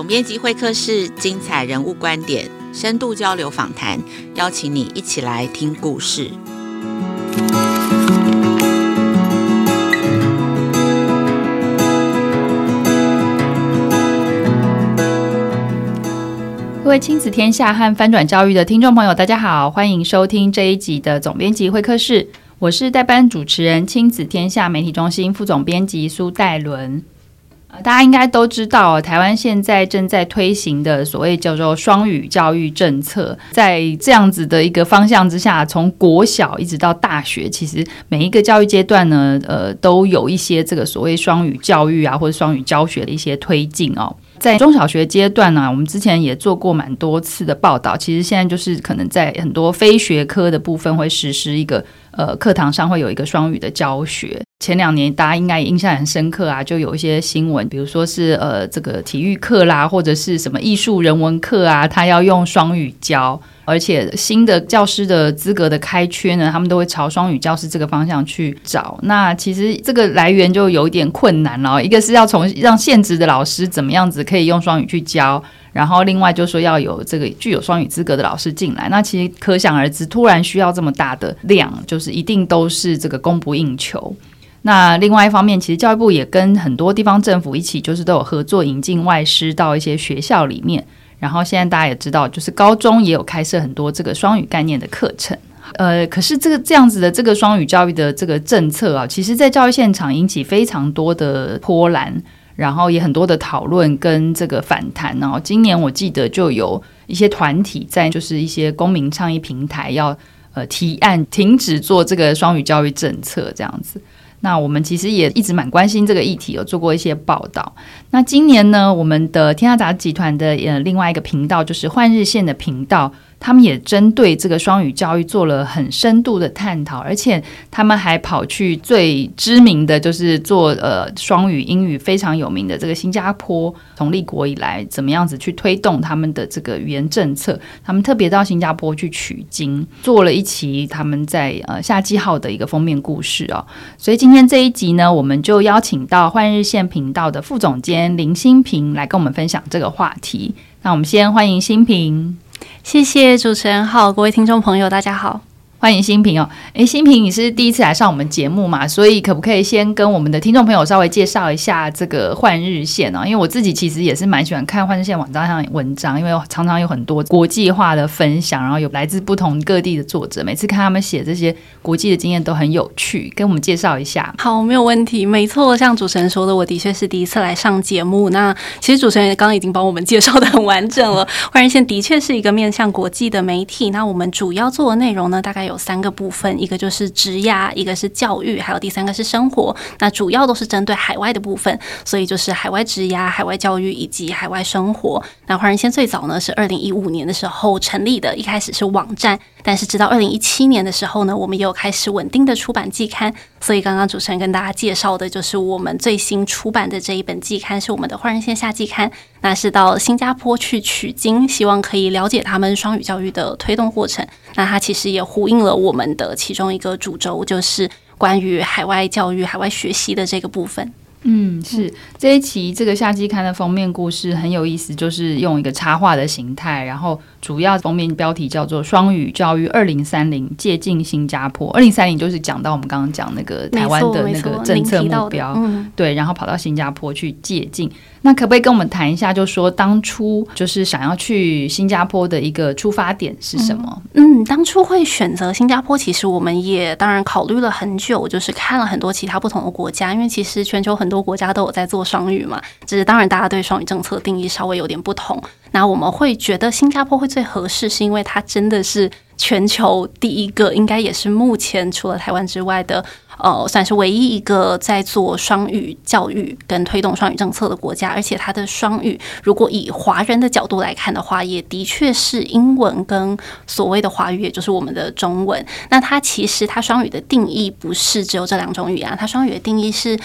总编辑会客室，精彩人物观点，深度交流访谈，邀请你一起来听故事。各位亲子天下和翻转教育的听众朋友，大家好，欢迎收听这一集的总编辑会客室，我是代班主持人亲子天下媒体中心副总编辑苏岱伦。大家应该都知道，台湾现在正在推行的所谓叫做双语教育政策，在这样子的一个方向之下，从国小一直到大学，其实每一个教育阶段呢都有一些这个所谓双语教育啊，或者双语教学的一些推进哦。在中小学阶段呢，我们之前也做过蛮多次的报道，其实现在就是可能在很多非学科的部分会实施一个课堂上会有一个双语的教学。前2年大家应该也印象很深刻啊，就有一些新闻，比如说是这个体育课啦，或者是什么艺术人文课啊，他要用双语教，而且新的教师的资格的开缺呢，他们都会朝双语教师这个方向去找。那其实这个来源就有一点困难了，一个是要从让现职的老师怎么样子可以用双语去教，然后另外就说要有这个具有双语资格的老师进来，那其实可想而知，突然需要这么大的量，就是一定都是这个供不应求。那另外一方面，其实教育部也跟很多地方政府一起，就是都有合作引进外师到一些学校里面，然后现在大家也知道，就是高中也有开设很多这个双语概念的课程。可是这样子的这个双语教育的这个政策啊，其实在教育现场引起非常多的波澜，然后也很多的讨论跟这个反弹哦。今年我记得就有一些团体在就是一些公民倡议平台要提案停止做这个双语教育政策这样子。那我们其实也一直蛮关心这个议题，有做过一些报道。那今年呢，我们的天下杂志集团的另外一个频道就是幻日线的频道，他们也针对这个双语教育做了很深度的探讨，而且他们还跑去最知名的就是做双语英语非常有名的这个新加坡，从立国以来怎么样子去推动他们的这个语言政策，他们特别到新加坡去取经，做了一期他们在夏季号的一个封面故事哦。所以今天这一集呢，我们就邀请到幻日线频道的副总监林馨萍来跟我们分享这个话题。那我们先欢迎馨萍。谢谢主持人好，各位听众朋友大家好，欢迎馨萍哦。馨萍你是第一次来上我们节目嘛，所以可不可以先跟我们的听众朋友稍微介绍一下这个幻日线哦？因为我自己其实也是蛮喜欢看幻日线网站上的文章，因为常常有很多国际化的分享，然后有来自不同各地的作者，每次看他们写这些国际的经验都很有趣，跟我们介绍一下。好，没有问题。没错，像主持人说的，我的确是第一次来上节目。那其实主持人刚刚已经帮我们介绍的很完整了。幻日线的确是一个面向国际的媒体，那我们主要做的内容呢，大概有3个部分，一个就是职涯，一个是教育，还有第3个是生活。那主要都是针对海外的部分，所以就是海外职涯、海外教育以及海外生活。那幻日线最早呢是2015年的时候成立的，一开始是网站，但是直到2017年的时候呢，我们也有开始稳定的出版季刊。所以刚刚主持人跟大家介绍的就是我们最新出版的这一本季刊，是我们的幻日线夏季刊。那是到新加坡去取经，希望可以了解他们双语教育的推动过程。那它其实也呼应了我们的其中一个主轴，就是关于海外教育、海外学习的这个部分。嗯，是这一期这个夏季刊的封面故事很有意思，就是用一个插画的形态，然后主要封面标题叫做双语教育2030借鉴新加坡。2030就是讲到我们刚刚讲那个台湾的那个政策目标，对，然后跑到新加坡去借鉴。那可不可以跟我们谈一下，就说当初就是想要去新加坡的一个出发点是什么？当初会选择新加坡，其实我们也当然考虑了很久，就是看了很多其他不同的国家，因为其实全球很多国家都有在做双语嘛，只是当然大家对双语政策定义稍微有点不同。那我们会觉得新加坡会最合适，是因为它真的是全球第一个，应该也是目前除了台湾之外的算是唯一一个在做双语教育跟推动双语政策的国家。而且它的双语如果以华人的角度来看的话，也的确是英文跟所谓的华语，也就是我们的中文。那它其实它双语的定义不是只有这2种语言，它双语的定义是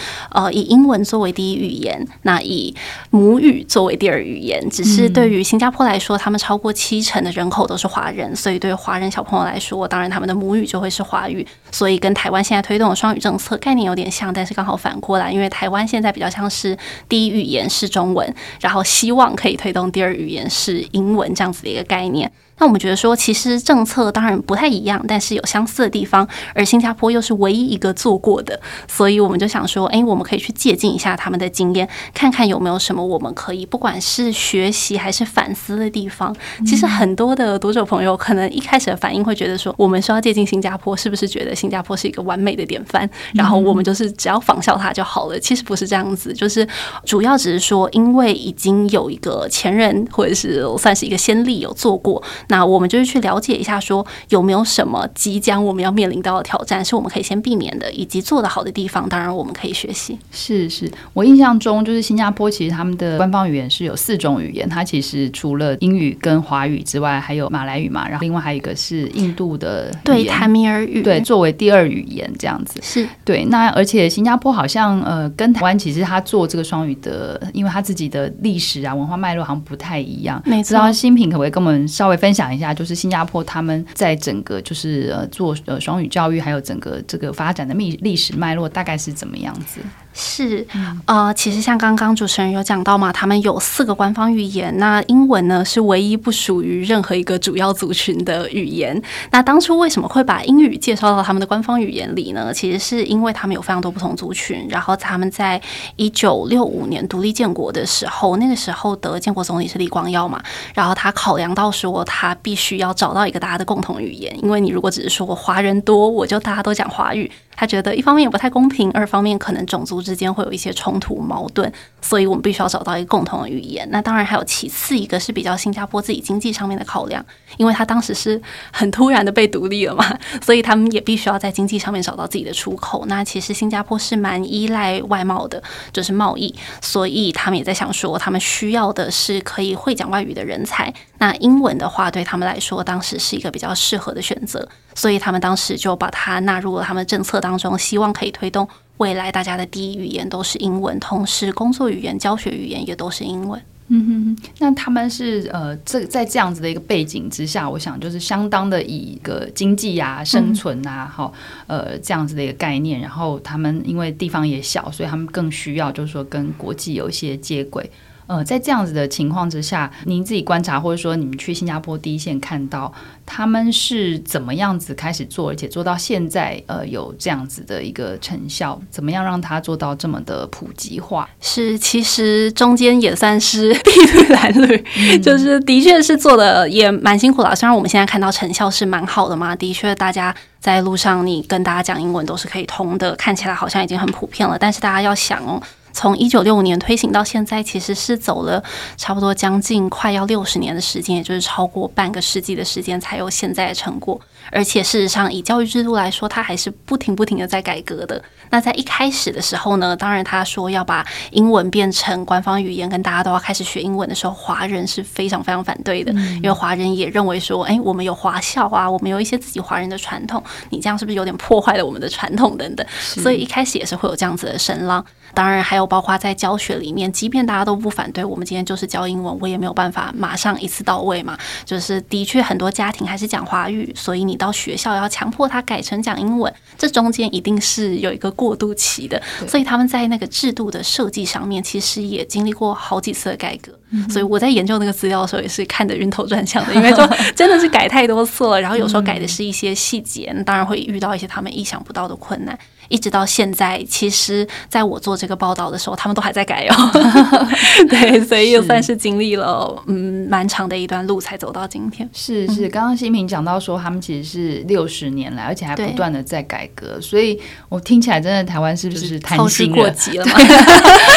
以英文作为第一语言，那以母语作为第2语言。只是对于新加坡来说，他们超过70%的人口都是华人，所以对华人人小朋友来说，当然他们的母语就会是华语，所以跟台湾现在推动的双语政策概念有点像，但是刚好反过来，因为台湾现在比较像是第一语言是中文，然后希望可以推动第二语言是英文这样子的一个概念。那我们觉得说，其实政策当然不太一样，但是有相似的地方，而新加坡又是唯一一个做过的，所以我们就想说，我们可以去借鉴一下他们的经验，看看有没有什么我们可以不管是学习还是反思的地方。其实很多的读者朋友可能一开始的反应会觉得说，我们说要借鉴新加坡，是不是觉得新加坡是一个完美的典范，然后我们就是只要仿效它就好了？其实不是这样子，就是主要只是说，因为已经有一个前人或者是算是一个先例有做过。那我们就是去了解一下说有没有什么即将我们要面临到的挑战是我们可以先避免的，以及做得好的地方当然我们可以学习。是我印象中就是新加坡其实他们的官方语言是有4种语言，它其实除了英语跟华语之外还有马来语嘛，然后另外还有一个是印度的语言，对，泰米尔语，对，作为第二语言这样子。是，对。那而且新加坡好像跟台湾其实他做这个双语的，因为他自己的历史啊文化脉络好像不太一样，没错。不知道新平可不可以跟我们稍微分享一下，就是新加坡他们在整个就是做双语教育还有整个这个发展的历史脉络大概是怎么样子？是，其实像刚刚主持人有讲到嘛，他们有4个官方语言，那英文呢是唯一不属于任何一个主要族群的语言。那当初为什么会把英语介绍到他们的官方语言里呢？其实是因为他们有非常多不同族群，然后他们在1965年独立建国的时候，那个时候的建国总理是李光耀嘛，然后他考量到说他必须要找到一个大家的共同语言，因为你如果只是说华人多，我就大家都讲华语，他觉得一方面也不太公平，二方面可能种族之间会有一些冲突矛盾，所以我们必须要找到一个共同的语言。那当然还有其次一个是比较新加坡自己经济上面的考量，因为他当时是很突然的被独立了嘛，所以他们也必须要在经济上面找到自己的出口。那其实新加坡是蛮依赖外贸的，就是贸易，所以他们也在想说他们需要的是可以会讲外语的人才，那英文的话对他们来说当时是一个比较适合的选择，所以他们当时就把它纳入了他们政策当中，希望可以推动未来大家的第一语言都是英文，同时工作语言教学语言也都是英文。那他们是在这样子的一个背景之下，我想就是相当的以一个经济啊生存啊这样子的一个概念，然后他们因为地方也小，所以他们更需要就是说跟国际有一些接轨。在这样子的情况之下，您自己观察或者说你们去新加坡第一线看到他们是怎么样子开始做，而且做到现在有这样子的一个成效，怎么样让它做到这么的普及化？是，其实中间也算是筚路蓝缕，就是的确是做的也蛮辛苦的，虽然我们现在看到成效是蛮好的嘛，的确大家在路上你跟大家讲英文都是可以通的，看起来好像已经很普遍了，但是大家要想哦，从1965年推行到现在，其实是走了差不多将近快要60年的时间，也就是超过半个世纪的时间才有现在的成果。而且事实上以教育制度来说，它还是不停的在改革的。那在一开始的时候呢，当然他说要把英文变成官方语言，跟大家都要开始学英文的时候，华人是非常反对的，因为华人也认为说我们有华校啊，我们有一些自己华人的传统，你这样是不是有点破坏了我们的传统等等，所以一开始也是会有这样子的声浪。当然还有包括在教学里面，即便大家都不反对，我们今天就是教英文，我也没有办法马上一次到位嘛，就是的确很多家庭还是讲华语，所以你到学校要强迫他改成讲英文，这中间一定是有一个过渡期的，所以他们在那个制度的设计上面其实也经历过好几次的改革。所以我在研究那个资料的时候也是看得晕头转向的，因为就真的是改太多次了，然后有时候改的是一些细节，当然会遇到一些他们意想不到的困难。一直到现在，其实在我做这个报道的时候他们都还在改对，所以也算是经历了蛮长的一段路才走到今天。是刚刚新平讲到说他们其实是60年来而且还不断的在改革，所以我听起来真的台湾是不是贪心了，就是、过激了嘛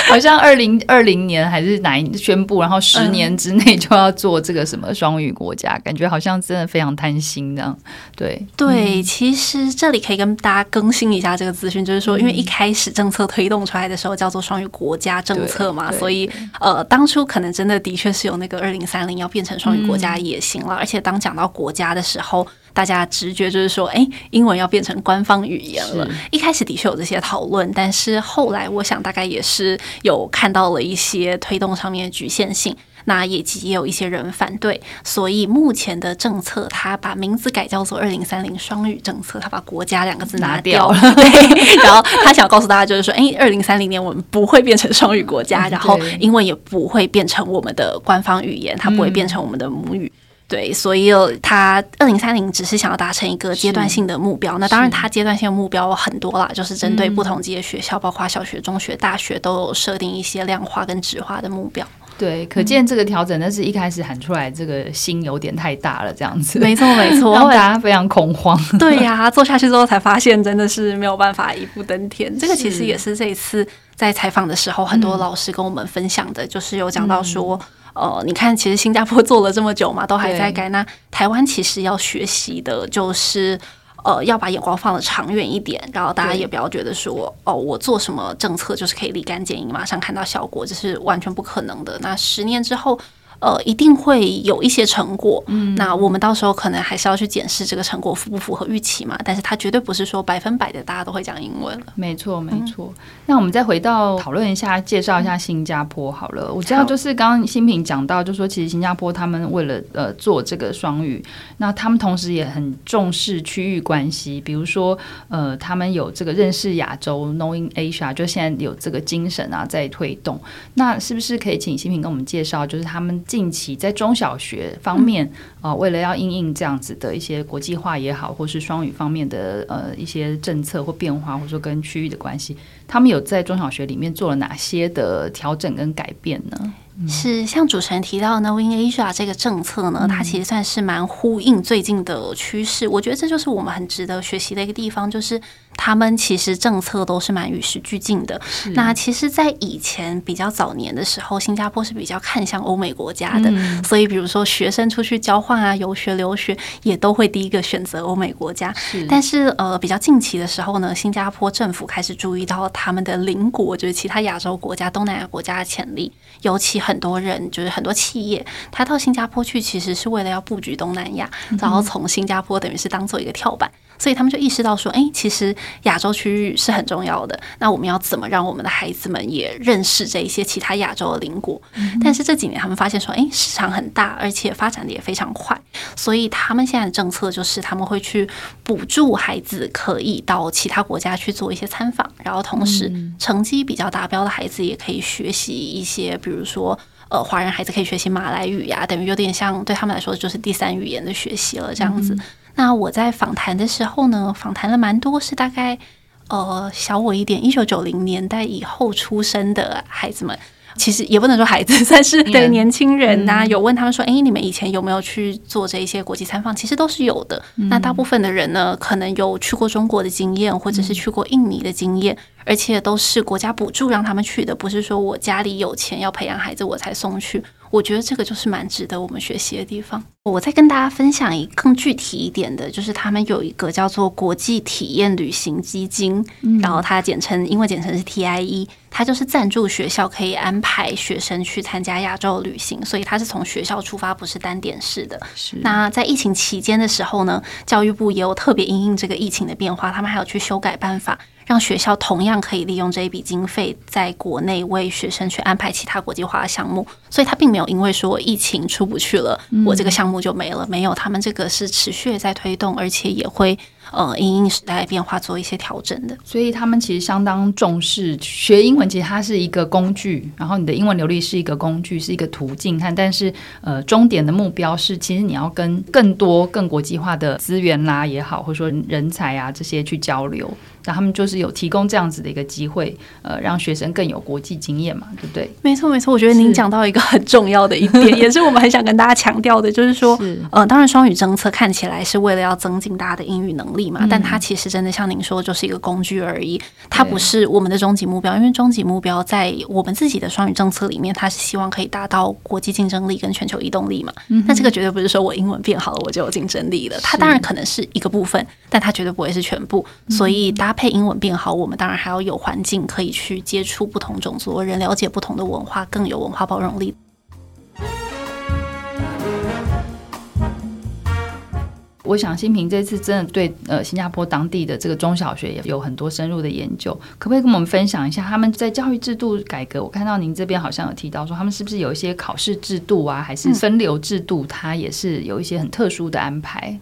好像2020年还是哪一宣布然后10年之内就要做这个什么双语国家，感觉好像真的非常贪心这样。对，其实这里可以跟大家更新一下这个资讯，就是说因为一开始政策推动出来的时候叫做双语国家政策嘛，所以当初可能真的的确是有那个2030要变成双语国家的野心了，而且当讲到国家的时候大家直觉就是说，哎，英文要变成官方语言了。一开始的确有这些讨论，但是后来我想大概也是有看到了一些推动上面的局限性。那以及也有一些人反对，所以目前的政策，他把名字改叫做2030双语政策，他把国家两个字拿掉了。对，然后他想告诉大家就是说，哎，2030年我们不会变成双语国家，然后英文也不会变成我们的官方语言，它不会变成我们的母语。对，所以他2030只是想要达成一个阶段性的目标。那当然他阶段性的目标很多啦，就是针对不同级的学校，包括小学、中学、大学都有设定一些量化跟质化的目标。对，可见这个调整，但是一开始喊出来这个心有点太大了，这样子。没错没错，让大家非常恐慌。对呀，做下去之后才发现真的是没有办法一步登天。这个其实也是这一次在采访的时候很多老师跟我们分享的，就是有讲到说你看其实新加坡做了这么久嘛，都还在改。那台湾其实要学习的就是要把眼光放得长远一点，然后大家也不要觉得说哦，我做什么政策就是可以立竿见影马上看到效果，这是完全不可能的。那10年之后一定会有一些成果，那我们到时候可能还是要去检视这个成果符不符合预期嘛，但是它绝对不是说100%的大家都会讲英文了。没错没错，那我们再回到讨论一下，介绍一下新加坡好了。我知道就是刚刚欣平讲到，就说其实新加坡他们为了做这个双语，那他们同时也很重视区域关系，比如说他们有这个认识亚洲 Knowing Asia， 就现在有这个精神啊在推动。那是不是可以请欣平跟我们介绍，就是他们近期在中小学方面为了要因应这样子的一些国际化也好，或是双语方面的一些政策或变化，或者说跟区域的关系，他们有在中小学里面做了哪些的调整跟改变呢？是像主持人提到 Knowing Asia 这个政策呢，它其实算是蛮呼应最近的趋势。我觉得这就是我们很值得学习的一个地方，就是他们其实政策都是蛮与时俱进的。那其实在以前比较早年的时候，新加坡是比较看向欧美国家的，所以比如说学生出去交换啊、游学、留学也都会第一个选择欧美国家。但是比较近期的时候呢，新加坡政府开始注意到他们的邻国，就是其他亚洲国家、东南亚国家的潜力，尤其很多人就是很多企业他到新加坡去其实是为了要布局东南亚，然后从新加坡等于是当做一个跳板，所以他们就意识到说，哎，其实亚洲区域是很重要的，那我们要怎么让我们的孩子们也认识这一些其他亚洲的邻国。但是这几年他们发现说，哎，市场很大，而且发展的也非常快，所以他们现在的政策就是他们会去补助孩子可以到其他国家去做一些参访，然后同时成绩比较达标的孩子也可以学习一些，比如说华人孩子可以学习马来语啊，等于有点像对他们来说就是第三语言的学习了这样子。那我在访谈的时候呢，访谈了蛮多是大概小我一点1990年代以后出生的孩子们，其实也不能说孩子，算是对年轻人啊，有问他们说，哎，你们以前有没有去做这一些国际参访，其实都是有的。那大部分的人呢，可能有去过中国的经验，或者是去过印尼的经验，而且都是国家补助让他们去的，不是说我家里有钱要培养孩子我才送去。我觉得这个就是蛮值得我们学习的地方。我再跟大家分享一个更具体一点的，就是他们有一个叫做国际体验旅行基金，然后它简称英文简称是 TIE， 它就是赞助学校可以安排学生去参加亚洲旅行，所以它是从学校出发，不是单点式的。那在疫情期间的时候呢，教育部也有特别因应这个疫情的变化，他们还有去修改办法，让学校同样可以利用这一笔经费在国内为学生去安排其他国际化的项目，所以他并没有因为说疫情出不去了，我这个项目就没了，没有，他们这个是持续在推动，而且也会因应时代变化做一些调整的。所以他们其实相当重视学英文，其实它是一个工具，然后你的英文流利是一个工具，是一个途径，但是终点的目标是其实你要跟更多更国际化的资源啦也好，或者说人才啊这些去交流，那他们就是有提供这样子的一个机会让学生更有国际经验嘛，对不对？没错没错，我觉得您讲到一个很重要的一点也是我们很想跟大家强调的，就是说当然双语政策看起来是为了要增进大家的英语能力，但它其实真的像您说就是一个工具而已，它不是我们的终极目标，因为终极目标在我们自己的双语政策里面，它是希望可以达到国际竞争力跟全球移动力嘛。但这个绝对不是说我英文变好了我就有竞争力了，它当然可能是一个部分，但它绝对不会是全部。所以搭配英文变好，我们当然还要有环境可以去接触不同种族人，了解不同的文化，更有文化包容力。我想新平这次真的对新加坡当地的这个中小学也有很多深入的研究，可不可以跟我们分享一下他们在教育制度改革？我看到您这边好像有提到说他们是不是有一些考试制度啊，还是分流制度，它也是有一些很特殊的安排。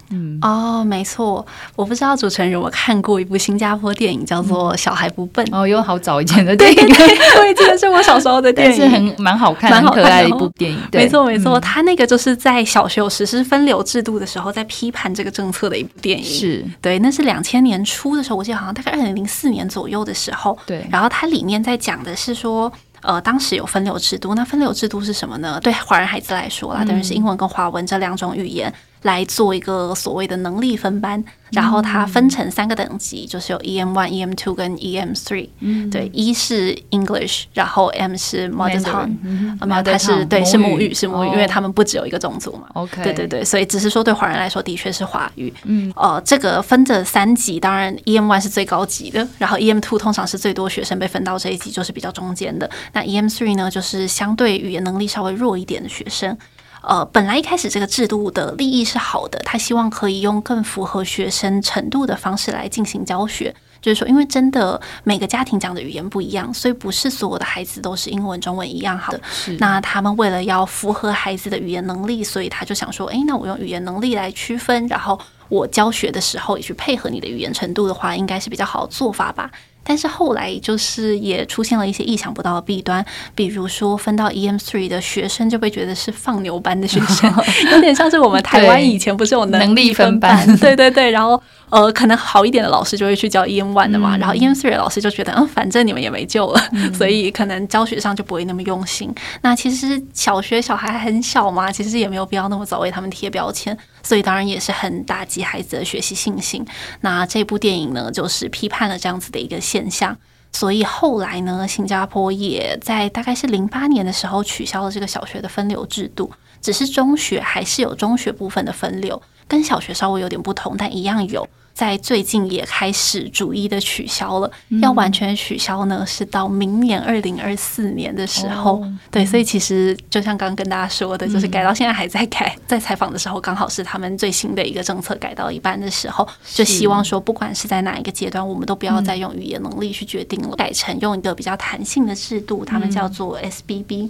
没错，我不知道主持人有没有看过一部新加坡电影叫做《小孩不笨》。有好早以前的电影。对，这个是我小时候的电影，但是蛮好看蛮可爱的一部电影。对，没错没错，他那个就是在小学有实施分流制度的时候在批判这个政策的一部电影。是，对，那是2000年初的时候，我记得好像大概2004年左右的时候。对，然后它里面在讲的是说当时有分流制度，那分流制度是什么呢？对华人孩子来说啦，等于是英文跟华文这两种语言来做一个所谓的能力分班，然后它分成3个等级，就是有 EM1 EM2 跟 EM3、对， E 是 English， 然后 M 是 Mother Tongue， 它是对是母语，因为他们不只有一个种族嘛。对对对，所以只是说对华人来说的确是华语。这个分着3级，当然 EM1 是最高级的，然后 EM2 通常是最多学生被分到这一级，就是比较中间的。那 EM3 呢，就是相对语言能力稍微弱一点的学生。本来一开始这个制度的立意是好的，他希望可以用更符合学生程度的方式来进行教学，就是说因为真的每个家庭讲的语言不一样，所以不是所有的孩子都是英文中文一样好的。那他们为了要符合孩子的语言能力，所以他就想说那我用语言能力来区分，然后我教学的时候也去配合你的语言程度的话，应该是比较好的做法吧。但是后来就是也出现了一些意想不到的弊端，比如说分到 EM3 的学生就被觉得是放牛班的学生，有点像是我们台湾以前不是有能力分班。对对对，然后可能好一点的老师就会去教 EM1 的嘛，然后 EM3 的老师就觉得反正你们也没救了，所以可能教学上就不会那么用心。那其实小学小孩很小嘛，其实也没有必要那么早为他们贴标签，所以当然也是很打击孩子的学习信心。那这部电影呢，就是批判了这样子的一个现象。所以后来呢，新加坡也在大概是08年的时候取消了这个小学的分流制度，只是中学还是有中学部分的分流，跟小学稍微有点不同，但一样有。在最近也开始逐一的取消了，要完全取消呢，是到明年2024年的时候。对，所以其实就像刚刚跟大家说的，就是改到现在还在改。在采访的时候，刚好是他们最新的一个政策改到一半的时候，就希望说，不管是在哪一个阶段，我们都不要再用语言能力去决定了，改成用一个比较弹性的制度，他们叫做 SBB。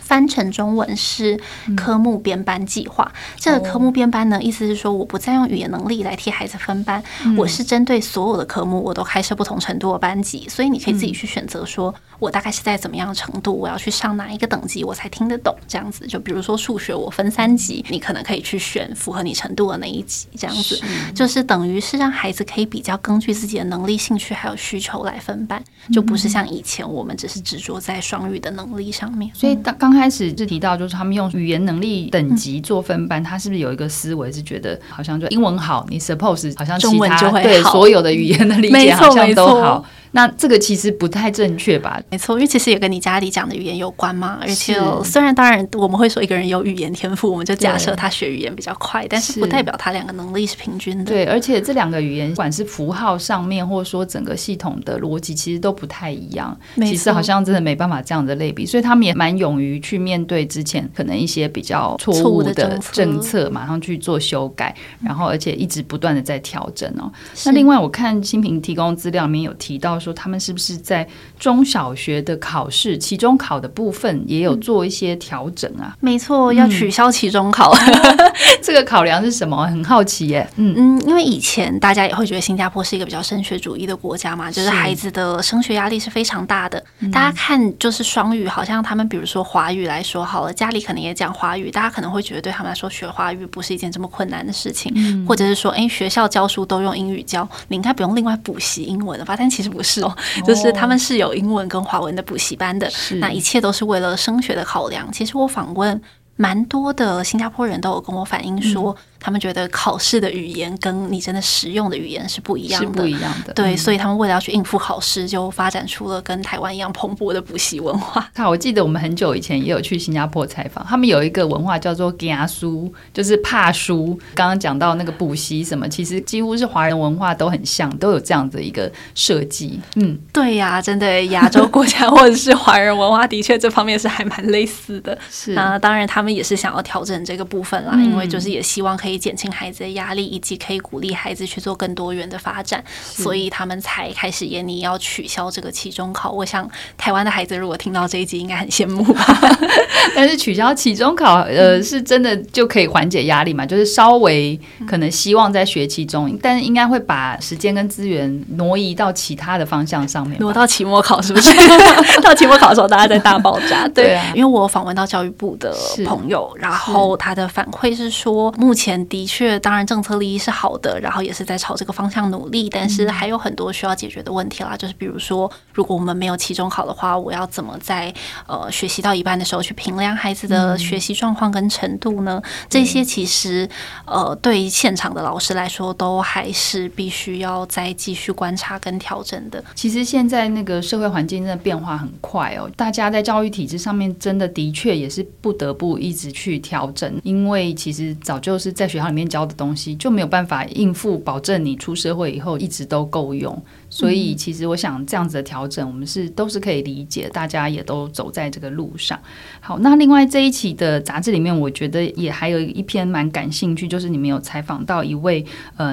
翻成中文是科目编班计划。这个科目编班呢，意思是说，我不再用语言能力来替孩子分班，我是针对所有的科目我都开设不同程度的班级，所以你可以自己去选择说我大概是在怎么样的程度，我要去上哪一个等级我才听得懂这样子。就比如说数学我分3级，你可能可以去选符合你程度的那一级这样子。就是等于是让孩子可以比较根据自己的能力兴趣还有需求来分班，就不是像以前我们只是执着在双语的能力上面。所以刚开始就提到就是他们用语言能力等级做分班，他是不是有一个思维是觉得好像就英文好你 suppose 好像中文就会好，对所有的语言的理解好像都好，那这个其实不太正确吧？没错，因为其实也跟你家里讲的语言有关嘛。而且虽然当然我们会说一个人有语言天赋，我们就假设他学语言比较快，但是不代表他两个能力是平均的。对，而且这两个语言不管是符号上面或者说整个系统的逻辑其实都不太一样，其实好像真的没办法这样的类比。所以他们也蛮勇于去面对之前可能一些比较错误的政策马上去做修改，然后而且一直不断的在调整。那另外我看新平提供资料里面有提到说，他们是不是在中小学的考试期中考的部分也有做一些调整啊？没错，要取消期中考。这个考量是什么？很好奇耶。因为以前大家也会觉得新加坡是一个比较升学主义的国家嘛，就是孩子的升学压力是非常大的。大家看就是双语，好像他们比如说华语来说好了，家里可能也讲华语，大家可能会觉得对他们来说学华语不是一件这么困难的事情，或者是说学校教书都用英语教，你应该不用另外补习英文了吧？但其实不是就是他们是有英文跟华文的补习班的，那一切都是为了升学的考量。其实我访问蛮多的新加坡人都有跟我反映说，他们觉得考试的语言跟你真的实用的语言是不一样的，对，所以他们为了要去应付考试，就发展出了跟台湾一样蓬勃的补习文化。我记得我们很久以前也有去新加坡采访，他们有一个文化叫做怕输，就是怕输。刚刚讲到那个补习什么，其实几乎是华人文化都很像，都有这样的一个设计。对呀，真的亚洲国家或者是华人文化的确这方面是还蛮类似的。那当然他们也是想要调整这个部分啦，因为就是也希望可以可以减轻孩子的压力，以及可以鼓励孩子去做更多元的发展，所以他们才开始研拟要取消这个期中考。我想台湾的孩子如果听到这一集应该很羡慕吧但是取消期中考是真的就可以缓解压力嘛？就是稍微可能希望在学期中，但是应该会把时间跟资源挪移到其他的方向上面，挪到期末考是不是到期末考的时候大家在大爆炸对，因为我访问到教育部的朋友，然后他的反馈是说，目前的确当然政策利益是好的，然后也是在朝这个方向努力，但是还有很多需要解决的问题啦，就是比如说如果我们没有期中考的话，我要怎么在学习到一半的时候去评量孩子的学习状况跟程度呢？这些其实对现场的老师来说都还是必须要再继续观察跟调整的。其实现在那个社会环境真的变化很快哦，大家在教育体制上面真的的确也是不得不一直去调整，因为其实早就是在学校里面教的东西就没有办法应付，保证你出社会以后一直都够用，所以其实我想这样子的调整我们都是可以理解，大家也都走在这个路上。好，那另外这一期的杂志里面我觉得也还有一篇蛮感兴趣，就是你们有采访到一位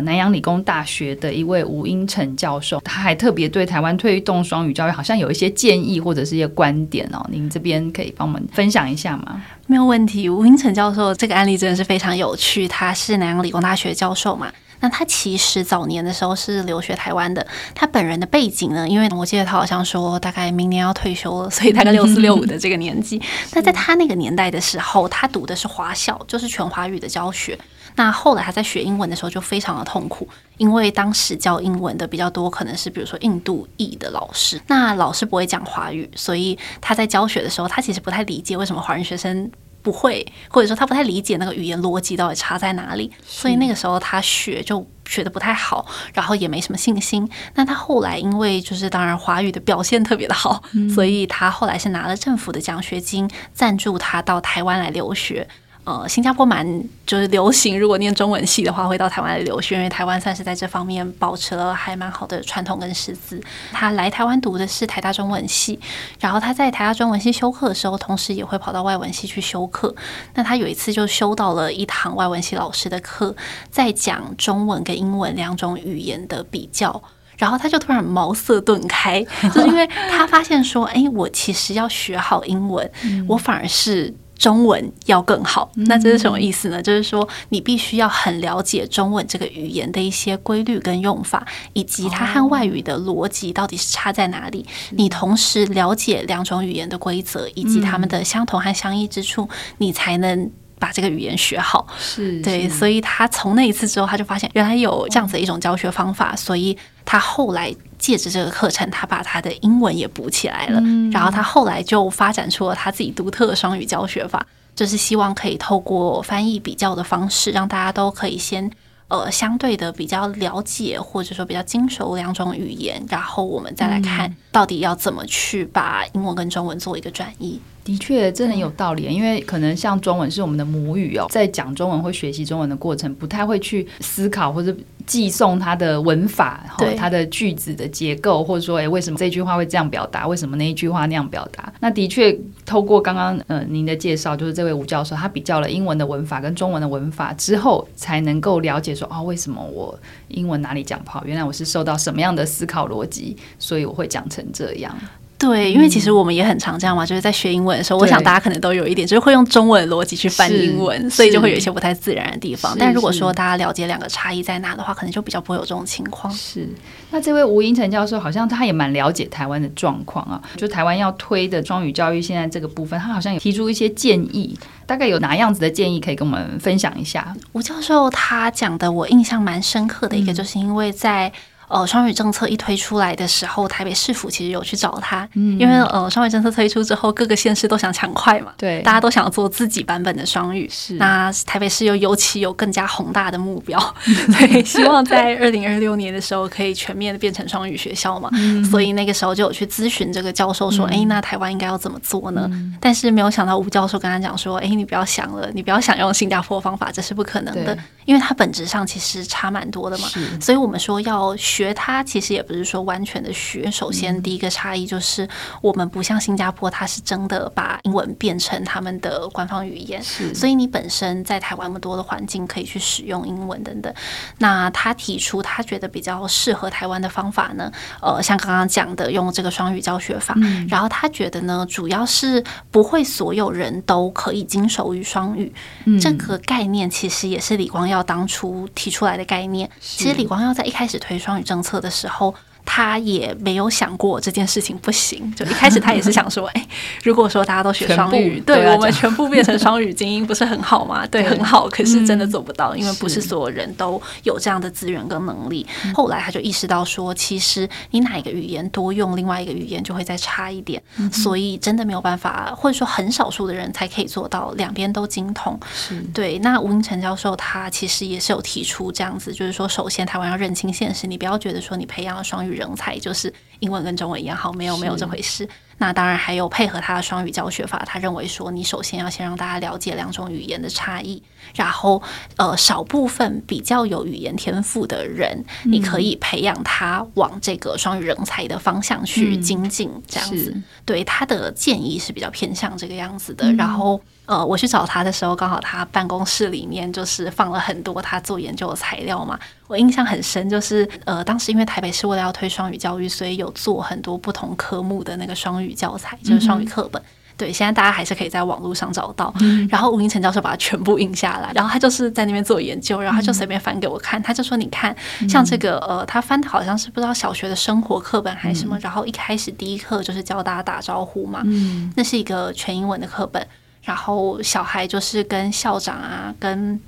南洋理工大学的一位吴英成教授，他还特别对台湾推动双语教育好像有一些建议或者是一些观点哦，您这边可以帮我们分享一下吗？没有问题。吴英成教授这个案例真的是非常有趣，他是南洋理工大学教授嘛，那他其实早年的时候是留学台湾的，他本人的背景呢，因为我记得他好像说大概明年要退休了，所以大概64、65的这个年纪那在他那个年代的时候，他读的是华校，就是全华语的教学。那后来他在学英文的时候就非常的痛苦，因为当时教英文的比较多可能是比如说印度裔的老师，那老师不会讲华语，所以他在教学的时候他其实不太理解为什么华人学生不会，或者说他不太理解那个语言逻辑到底差在哪里，所以那个时候他学得不太好，然后也没什么信心。那他后来因为就是当然华语的表现特别的好，所以他后来是拿了政府的奖学金赞助他到台湾来留学。新加坡蛮就是流行，如果念中文系的话会到台湾来留学，因为台湾算是在这方面保持了还蛮好的传统跟师资。他来台湾读的是台大中文系，然后他在台大中文系修课的时候同时也会跑到外文系去修课。那他有一次就修到了一堂外文系老师的课，在讲中文跟英文两种语言的比较，然后他就突然茅塞顿开就是因为他发现说我其实要学好英文我反而是中文要更好。那这是什么意思呢？就是说你必须要很了解中文这个语言的一些规律跟用法，以及它和外语的逻辑到底是差在哪里。你同时了解两种语言的规则以及它们的相同和相异之处，你才能把这个语言学好。是对，所以他从那一次之后他就发现原来有这样子的一种教学方法，所以他后来借着这个课程他把他的英文也补起来了，然后他后来就发展出了他自己独特的双语教学法，就是希望可以透过翻译比较的方式让大家都可以先相对的比较了解或者说比较精熟两种语言，然后我们再来看到底要怎么去把英文跟中文做一个转译。的确真的有道理，因为可能像中文是我们的母语哦，在讲中文或学习中文的过程不太会去思考或者寄送它的文法，它的句子的结构，或者说为什么这句话会这样表达，为什么那一句话那样表达。那的确透过刚刚您的介绍，就是这位吴教授他比较了英文的文法跟中文的文法之后，才能够了解说为什么我英文哪里讲不好，原来我是受到什么样的思考逻辑，所以我会讲成这样。对，因为其实我们也很常这样嘛，就是在学英文的时候，我想大家可能都有一点就是会用中文逻辑去翻英文，所以就会有一些不太自然的地方。但如果说大家了解两个差异在哪的话，可能就比较不会有这种情况。是，那这位吴英成教授好像他也蛮了解台湾的状况啊，就台湾要推的双语教育现在这个部分，他好像有提出一些建议，大概有哪样子的建议可以跟我们分享一下？吴教授他讲的我印象蛮深刻的一个，就是因为在双语政策一推出来的时候，台北市府其实有去找他，因为双语政策推出之后，各个县市都想抢快嘛，对，大家都想做自己版本的双语。是，那台北市又尤其有更加宏大的目标，对，希望在2026年的时候可以全面的变成双语学校嘛。所以那个时候就有去咨询这个教授说，那台湾应该要怎么做呢？但是没有想到吴教授跟他讲说，你不要想了，你不要想用新加坡方法，这是不可能的，因为它本质上其实差蛮多的嘛。所以我们说要学学它其实也不是说完全的学，首先第一个差异就是我们不像新加坡，它是真的把英文变成他们的官方语言，所以你本身在台湾那么多的环境可以去使用英文等等。那他提出他觉得比较适合台湾的方法呢，像刚刚讲的用这个双语教学法，然后他觉得呢主要是不会所有人都可以经手于双语，这个概念其实也是李光耀当初提出来的概念。其实李光耀在一开始推双语政策的时候，他也没有想过这件事情不行，就一开始他也是想说哎、如果说大家都学双语，对我们全部变成双语精英不是很好吗？对，很好，可是真的做不到，因为不是所有人都有这样的资源跟能力。后来他就意识到说，其实你哪一个语言多用，另外一个语言就会再差一点，所以真的没有办法，或者说很少数的人才可以做到两边都精通。对，那吴英成教授他其实也是有提出这样子，就是说首先台湾要认清现实，你不要觉得说你培养了双语人才就是英文跟中文一样好，没有这回事。那当然还有配合他的双语教学法，他认为说你首先要先让大家了解两种语言的差异，然后少部分比较有语言天赋的人，你可以培养他往这个双语人才的方向去精进，这样子。对，他的建议是比较偏向这个样子的。然后我去找他的时候，刚好他办公室里面就是放了很多他做研究的材料嘛。我印象很深，就是当时因为台北市为了要推双语教育，所以有做很多不同科目的那个双语教材，就是双语课本。对，现在大家还是可以在网络上找到。然后吴英成教授把它全部印下来，然后他就是在那边做研究，然后他就随便翻给我看，他就说你看，像这个他翻的好像是不知道小学的生活课本还是什么，然后一开始第一课就是教大家打招呼嘛，那是一个全英文的课本。然后小孩就是跟校长啊，跟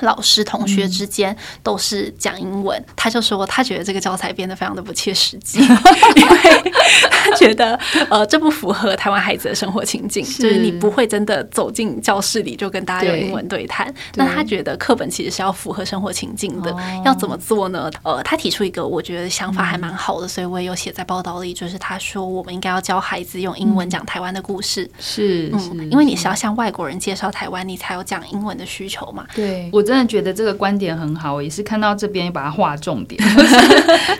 老师同学之间都是讲英文，他就说他觉得这个教材编得非常的不切实际，因为他觉得这不符合台湾孩子的生活情境，就是你不会真的走进教室里就跟大家用英文对谈。那他觉得课本其实是要符合生活情境的，要怎么做呢？他提出一个我觉得想法还蛮好的，所以我也有写在报道里，就是他说我们应该要教孩子用英文讲台湾的故事，是因为你是要向外国人介绍台湾，你才有讲英文的需求嘛。对，我真的觉得这个观点很好，我也是看到这边把它划重点。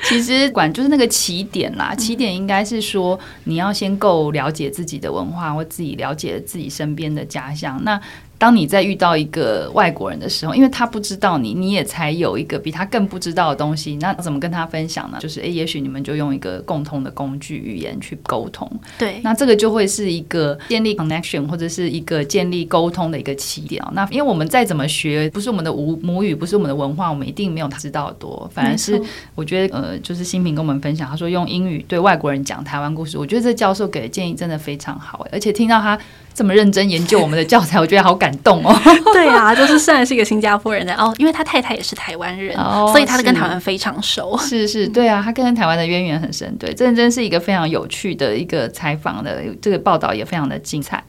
其实就是那个起点啦，起点应该是说你要先够了解自己的文化，或自己了解自己身边的家乡。那当你在遇到一个外国人的时候，因为他不知道你，你也才有一个比他更不知道的东西，那怎么跟他分享呢？就是也许你们就用一个共同的工具语言去沟通。对，那这个就会是一个建立 connection 或者是一个建立沟通的一个起点。那因为我们再怎么学，不是我们的母语，不是我们的文化，我们一定没有他知道的多。反而是我觉得就是新平跟我们分享，他说用英语对外国人讲台湾故事，我觉得这教授给的建议真的非常好，而且听到他这么认真研究我们的教材，我觉得好感动哦。对啊，就是虽然是一个新加坡人因为他太太也是台湾人，所以他跟台湾非常熟。是对啊，他跟台湾的渊源很深。对，这真是一个非常有趣的一个采访的，这个报道也非常的精彩。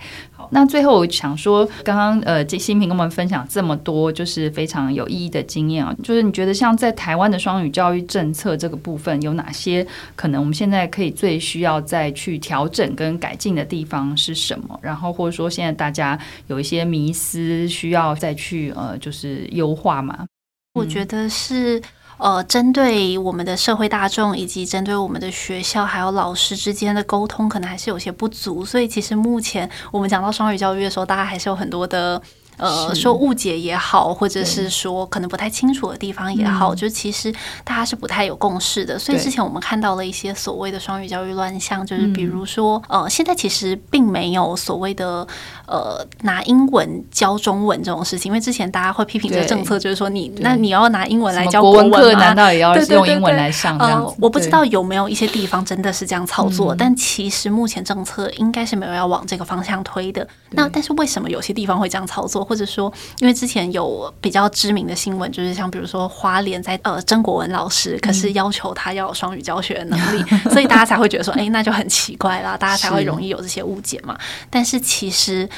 那最后我想说，刚刚新平跟我们分享这么多就是非常有意义的经验啊，就是你觉得像在台湾的双语教育政策这个部分有哪些可能我们现在可以最需要再去调整跟改进的地方是什么？然后或者说现在大家有一些迷思需要再去就是优化吗？我觉得是针对我们的社会大众以及针对我们的学校还有老师之间的沟通可能还是有些不足，所以其实目前我们讲到双语教育的时候，大家还是有很多的说误解也好，或者是说可能不太清楚的地方也好，就其实大家是不太有共识的。所以之前我们看到了一些所谓的双语教育乱象，就是比如说现在其实并没有所谓的拿英文教中文这种事情，因为之前大家会批评这个政策，就是说你要拿英文来教国文吗？国文课难道也要用英文来上这样子？我不知道有没有一些地方真的是这样操作，但其实目前政策应该是没有要往这个方向推的。那但是为什么有些地方会这样操作？或者说因为之前有比较知名的新闻，就是像比如说花莲在曾国文老师，可是要求他要有双语教学的能力，所以大家才会觉得说哎，那就很奇怪啦，大家才会容易有这些误解嘛。但是其实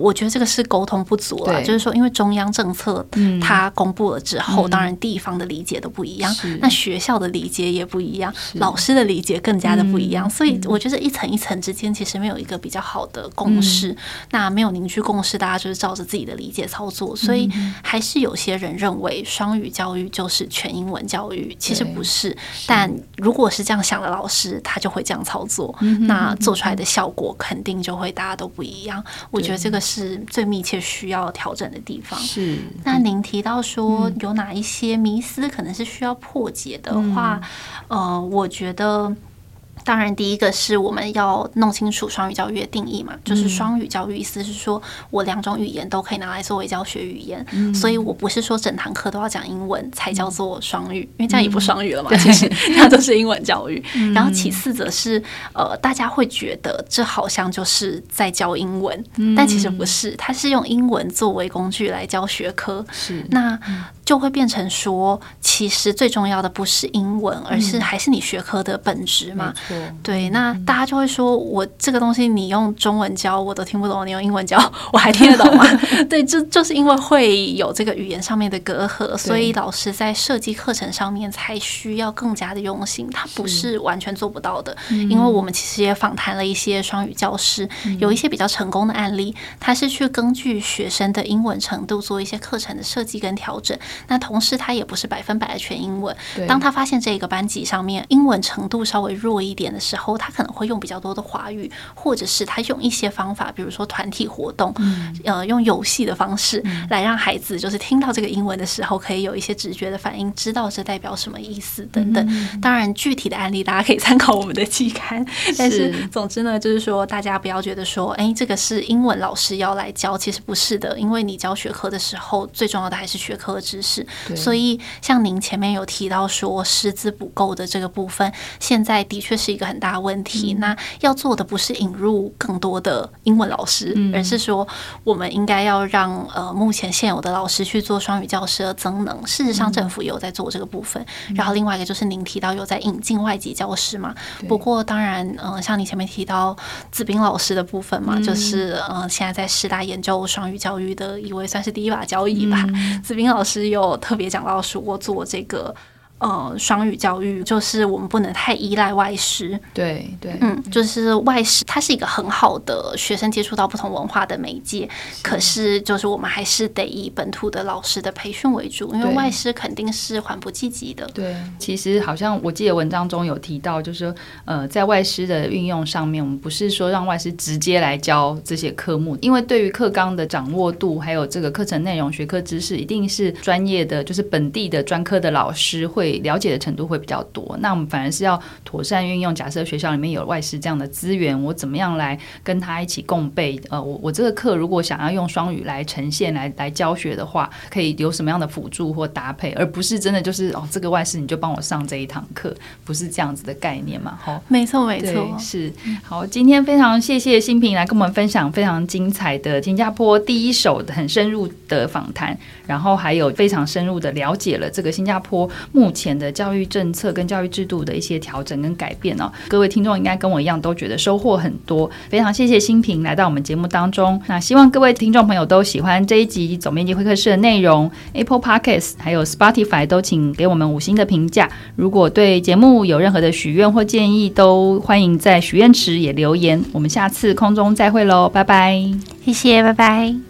我觉得这个是沟通不足啦，就是说因为中央政策它公布了之后，当然地方的理解都不一样，那学校的理解也不一样，老师的理解更加的不一样，所以我觉得一层一层之间其实没有一个比较好的共识，那没有凝聚共识，大家就是照着自己的的理解操作，所以还是有些人认为双语教育就是全英文教育，其实不是，但如果是这样想的老师他就会这样操作，那做出来的效果肯定就会大家都不一样，我觉得这个是最密切需要调整的地方。是，那您提到说有哪一些迷思可能是需要破解的话，我觉得当然第一个是我们要弄清楚双语教育的定义嘛，就是双语教育意思是说我两种语言都可以拿来作为教学语言，所以我不是说整堂课都要讲英文才叫做双语，因为这样也不双语了嘛，其实它都是英文教育。然后其次则是大家会觉得这好像就是在教英文，但其实不是，它是用英文作为工具来教学科，那就会变成说其实最重要的不是英文，而是还是你学科的本质嘛。对，那大家就会说我这个东西你用中文教我都听不懂，你用英文教我还听得懂吗？对，就是因为会有这个语言上面的隔阂，所以老师在设计课程上面才需要更加的用心，他不是完全做不到的，因为我们其实也访谈了一些双语教师，有一些比较成功的案例，他是去根据学生的英文程度做一些课程的设计跟调整，那同时他也不是100%的全英文，当他发现这个班级上面英文程度稍微弱一点的时候，他可能会用比较多的华语，或者是他用一些方法，比如说团体活动，用游戏的方式来让孩子就是听到这个英文的时候可以有一些直觉的反应，知道这代表什么意思等等。当然具体的案例大家可以参考我们的期刊，但是总之呢就是说大家不要觉得说这个是英文老师要来教，其实不是的，因为你教学科的时候最重要的还是学科知识，所以像您前面有提到说师资不够的这个部分，现在的确是一个很大的问题，那要做的不是引入更多的英文老师，而是说我们应该要让目前现有的老师去做双语教师的增能，事实上政府也有在做这个部分，然后另外一个就是您提到有在引进外籍教师嘛，不过当然像你前面提到子彬老师的部分嘛，就是现在在师大研究双语教育的一位算是第一把交椅吧，子彬老师有特别讲到说做这个双语教育就是我们不能太依赖外师，对，就是外师它是一个很好的学生接触到不同文化的媒介，可是就是我们还是得以本土的老师的培训为主，因为外师肯定是缓不济急的。对，其实好像我记得文章中有提到，就是在外师的运用上面，我们不是说让外师直接来教这些科目，因为对于课纲的掌握度，还有这个课程内容、学科知识，一定是专业的，就是本地的专科的老师会了解的程度会比较多，那我们反而是要妥善运用，假设学校里面有外师这样的资源，我怎么样来跟他一起共备我这个课如果想要用双语来呈现 来教学的话，可以有什么样的辅助或搭配，而不是真的就是这个外师你就帮我上这一堂课，不是这样子的概念嘛。没错，是。好，今天非常谢谢欣平来跟我们分享非常精彩的新加坡第一手的很深入的访谈，然后还有非常深入的了解了这个新加坡目前的教育政策跟教育制度的一些调整跟改变哦，各位听众应该跟我一样都觉得收获很多，非常谢谢欣平来到我们节目当中。那希望各位听众朋友都喜欢这一集总编辑会客室的内容， Apple Podcast 还有 Spotify 都请给我们5星的评价，如果对节目有任何的许愿或建议，都欢迎在许愿池也留言，我们下次空中再会咯，拜拜。谢谢，拜拜。